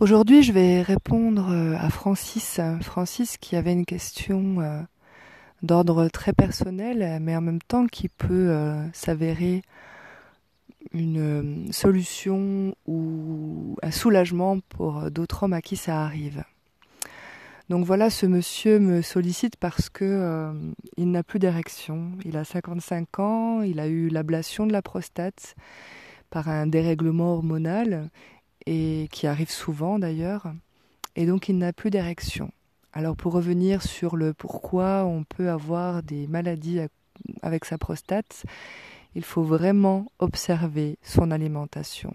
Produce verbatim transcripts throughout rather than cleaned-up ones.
Aujourd'hui, je vais répondre à Francis. Francis qui avait une question d'ordre très personnel, mais en même temps qui peut s'avérer une solution ou un soulagement pour d'autres hommes à qui ça arrive. Donc voilà, ce monsieur me sollicite parce que euh, il n'a plus d'érection. Il a cinquante-cinq ans, il a eu l'ablation de la prostate par un dérèglement hormonal, et qui arrive souvent d'ailleurs, et donc il n'a plus d'érection. Alors pour revenir sur le pourquoi on peut avoir des maladies avec sa prostate, il faut vraiment observer son alimentation.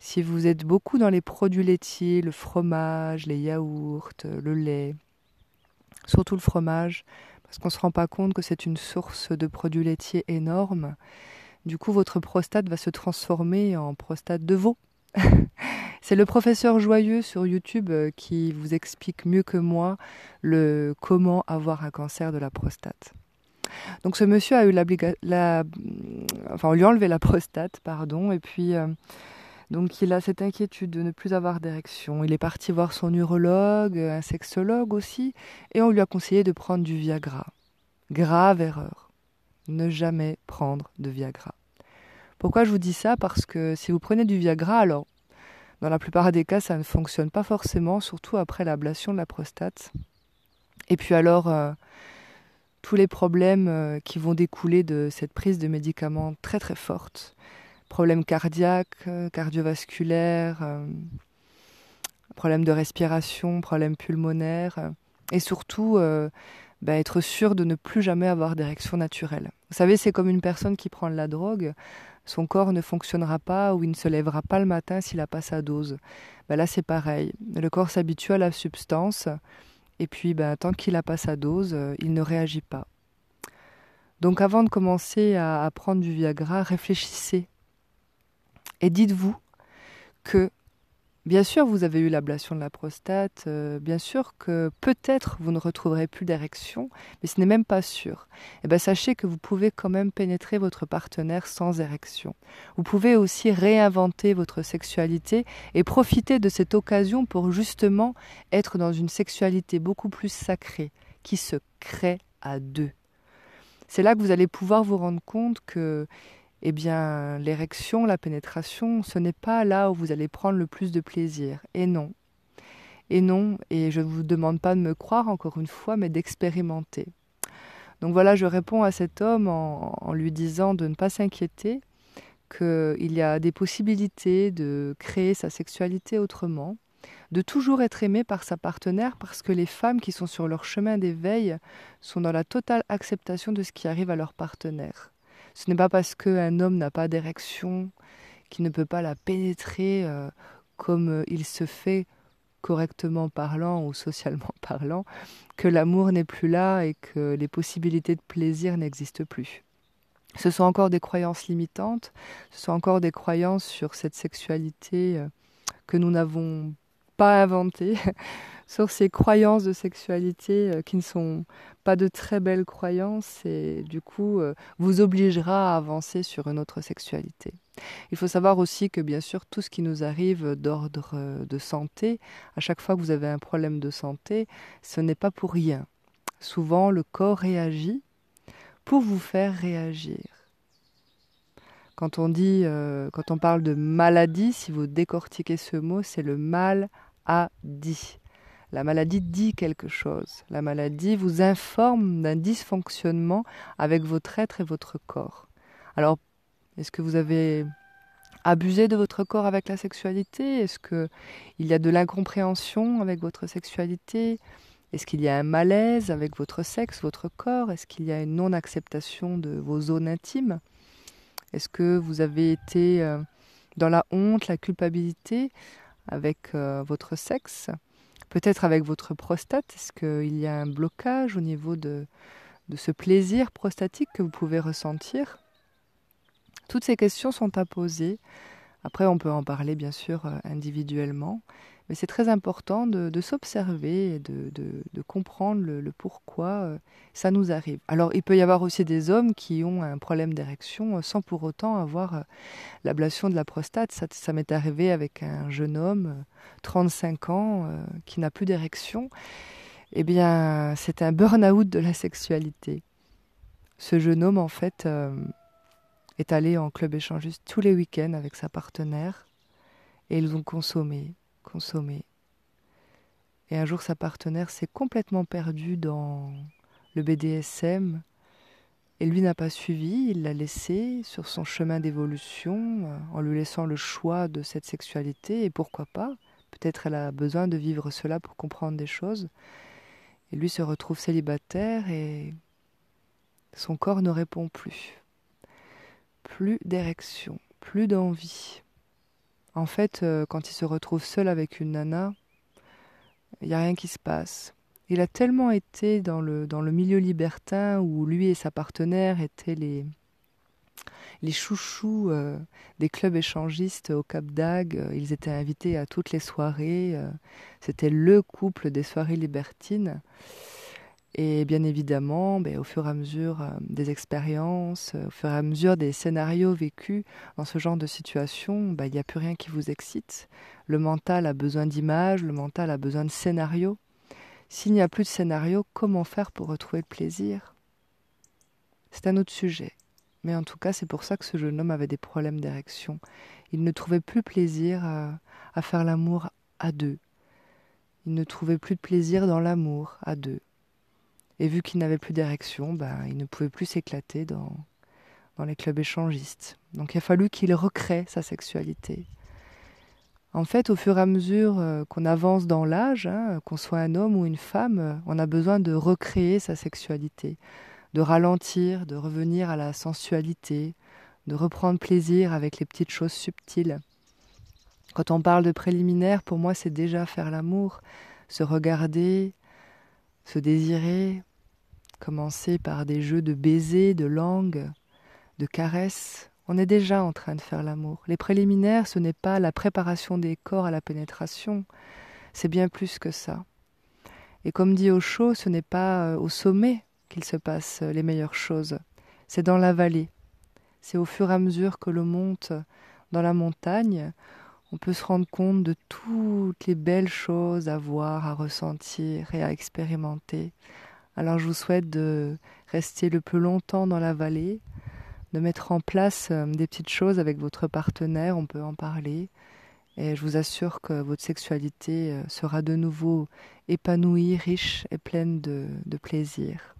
Si vous êtes beaucoup dans les produits laitiers, le fromage, les yaourts, le lait, surtout le fromage, parce qu'on ne se rend pas compte que c'est une source de produits laitiers énorme, du coup votre prostate va se transformer en prostate de veau. C'est le professeur Joyeux sur YouTube qui vous explique mieux que moi le comment avoir un cancer de la prostate. Donc ce monsieur a eu la, enfin on lui a enlevé la prostate, pardon, et puis... Euh, Donc il a cette inquiétude de ne plus avoir d'érection. Il est parti voir son urologue, un sexologue aussi, et on lui a conseillé de prendre du Viagra. Grave erreur. Ne jamais prendre de Viagra. Pourquoi je vous dis ça? Parce que si vous prenez du Viagra, alors, dans la plupart des cas, ça ne fonctionne pas forcément, surtout après l'ablation de la prostate. Et puis alors, euh, tous les problèmes qui vont découler de cette prise de médicaments très très forte, problèmes cardiaques, cardiovasculaires, euh, problèmes de respiration, problèmes pulmonaires, euh, et surtout euh, bah, être sûr de ne plus jamais avoir d'érection naturelle. Vous savez, c'est comme une personne qui prend de la drogue, son corps ne fonctionnera pas ou il ne se lèvera pas le matin s'il n'a pas sa dose. Bah, là, c'est pareil. Le corps s'habitue à la substance, et puis bah, tant qu'il n'a pas sa dose, euh, il ne réagit pas. Donc avant de commencer à, à prendre du Viagra, réfléchissez. Et dites-vous que, bien sûr, vous avez eu l'ablation de la prostate, euh, bien sûr que peut-être vous ne retrouverez plus d'érection, mais ce n'est même pas sûr. Et bien, sachez que vous pouvez quand même pénétrer votre partenaire sans érection. Vous pouvez aussi réinventer votre sexualité et profiter de cette occasion pour justement être dans une sexualité beaucoup plus sacrée, qui se crée à deux. C'est là que vous allez pouvoir vous rendre compte que... Eh bien, l'érection, la pénétration, ce n'est pas là où vous allez prendre le plus de plaisir. Et non. Et non, et je ne vous demande pas de me croire, encore une fois, mais d'expérimenter. Donc voilà, je réponds à cet homme en, en lui disant de ne pas s'inquiéter, qu'il y a des possibilités de créer sa sexualité autrement, de toujours être aimé par sa partenaire, parce que les femmes qui sont sur leur chemin d'éveil sont dans la totale acceptation de ce qui arrive à leur partenaire. Ce n'est pas parce qu'un homme n'a pas d'érection qu'il ne peut pas la pénétrer euh, comme il se fait correctement parlant ou socialement parlant, que l'amour n'est plus là et que les possibilités de plaisir n'existent plus. Ce sont encore des croyances limitantes, ce sont encore des croyances sur cette sexualité euh, que nous n'avons pas inventée, sur ces croyances de sexualité euh, qui ne sont pas de très belles croyances et du coup euh, vous obligera à avancer sur une autre sexualité. Il faut savoir aussi que bien sûr tout ce qui nous arrive d'ordre euh, de santé, à chaque fois que vous avez un problème de santé, ce n'est pas pour rien. Souvent le corps réagit pour vous faire réagir. Quand on dit, euh, quand on parle de maladie, si vous décortiquez ce mot, c'est le mal a dit. La maladie dit quelque chose. La maladie vous informe d'un dysfonctionnement avec votre être et votre corps. Alors, est-ce que vous avez abusé de votre corps avec la sexualité? Est-ce qu'il y a de l'incompréhension avec votre sexualité? Est-ce qu'il y a un malaise avec votre sexe, votre corps? Est-ce qu'il y a une non-acceptation de vos zones intimes? Est-ce que vous avez été dans la honte, la culpabilité avec votre sexe? Peut-être avec votre prostate, est-ce qu'il y a un blocage au niveau de, de ce plaisir prostatique que vous pouvez ressentir? Toutes ces questions sont à poser. Après, on peut en parler bien sûr individuellement, Mais c'est très important de, de s'observer et de, de, de comprendre le, le pourquoi ça nous arrive. Alors, il peut y avoir aussi des hommes qui ont un problème d'érection sans pour autant avoir l'ablation de la prostate. Ça, ça m'est arrivé avec un jeune homme, trente-cinq ans, qui n'a plus d'érection. Eh bien, c'est un burn-out de la sexualité. Ce jeune homme, en fait, euh, est allé en club échangiste tous les week-ends avec sa partenaire et ils ont consommé, consommé. Et un jour, sa partenaire s'est complètement perdue dans le B D S M et lui n'a pas suivi, il l'a laissé sur son chemin d'évolution en lui laissant le choix de cette sexualité et pourquoi pas, peut-être elle a besoin de vivre cela pour comprendre des choses. Et lui se retrouve célibataire et son corps ne répond plus. Plus d'érection, plus d'envie. En fait, quand il se retrouve seul avec une nana, il n'y a rien qui se passe. Il a tellement été dans le, dans le milieu libertin où lui et sa partenaire étaient les, les chouchous euh, des clubs échangistes au Cap d'Agde. Ils étaient invités à toutes les soirées. C'était le couple des soirées libertines. Et bien évidemment, ben, au fur et à mesure euh, des expériences, euh, au fur et à mesure des scénarios vécus dans ce genre de situation, ben, il n'y a plus rien qui vous excite. Le mental a besoin d'images, le mental a besoin de scénarios. S'il n'y a plus de scénarios, comment faire pour retrouver le plaisir? C'est un autre sujet. Mais en tout cas, c'est pour ça que ce jeune homme avait des problèmes d'érection. Il ne trouvait plus plaisir à, à faire l'amour à deux. Il ne trouvait plus de plaisir dans l'amour à deux. Et vu qu'il n'avait plus d'érection, ben, il ne pouvait plus s'éclater dans, dans les clubs échangistes. Donc il a fallu qu'il recrée sa sexualité. En fait, au fur et à mesure qu'on avance dans l'âge, hein, qu'on soit un homme ou une femme, on a besoin de recréer sa sexualité, de ralentir, de revenir à la sensualité, de reprendre plaisir avec les petites choses subtiles. Quand on parle de préliminaire, pour moi, c'est déjà faire l'amour, se regarder, se désirer. Commencer par des jeux de baisers, de langues, de caresses. On est déjà en train de faire l'amour. Les préliminaires, ce n'est pas la préparation des corps à la pénétration. C'est bien plus que ça. Et comme dit Osho, ce n'est pas au sommet qu'il se passe les meilleures choses. C'est dans la vallée. C'est au fur et à mesure que l'on monte dans la montagne, on peut se rendre compte de toutes les belles choses à voir, à ressentir et à expérimenter. Alors je vous souhaite de rester le plus longtemps dans la vallée, de mettre en place des petites choses avec votre partenaire, on peut en parler. Et je vous assure que votre sexualité sera de nouveau épanouie, riche et pleine de, de plaisir.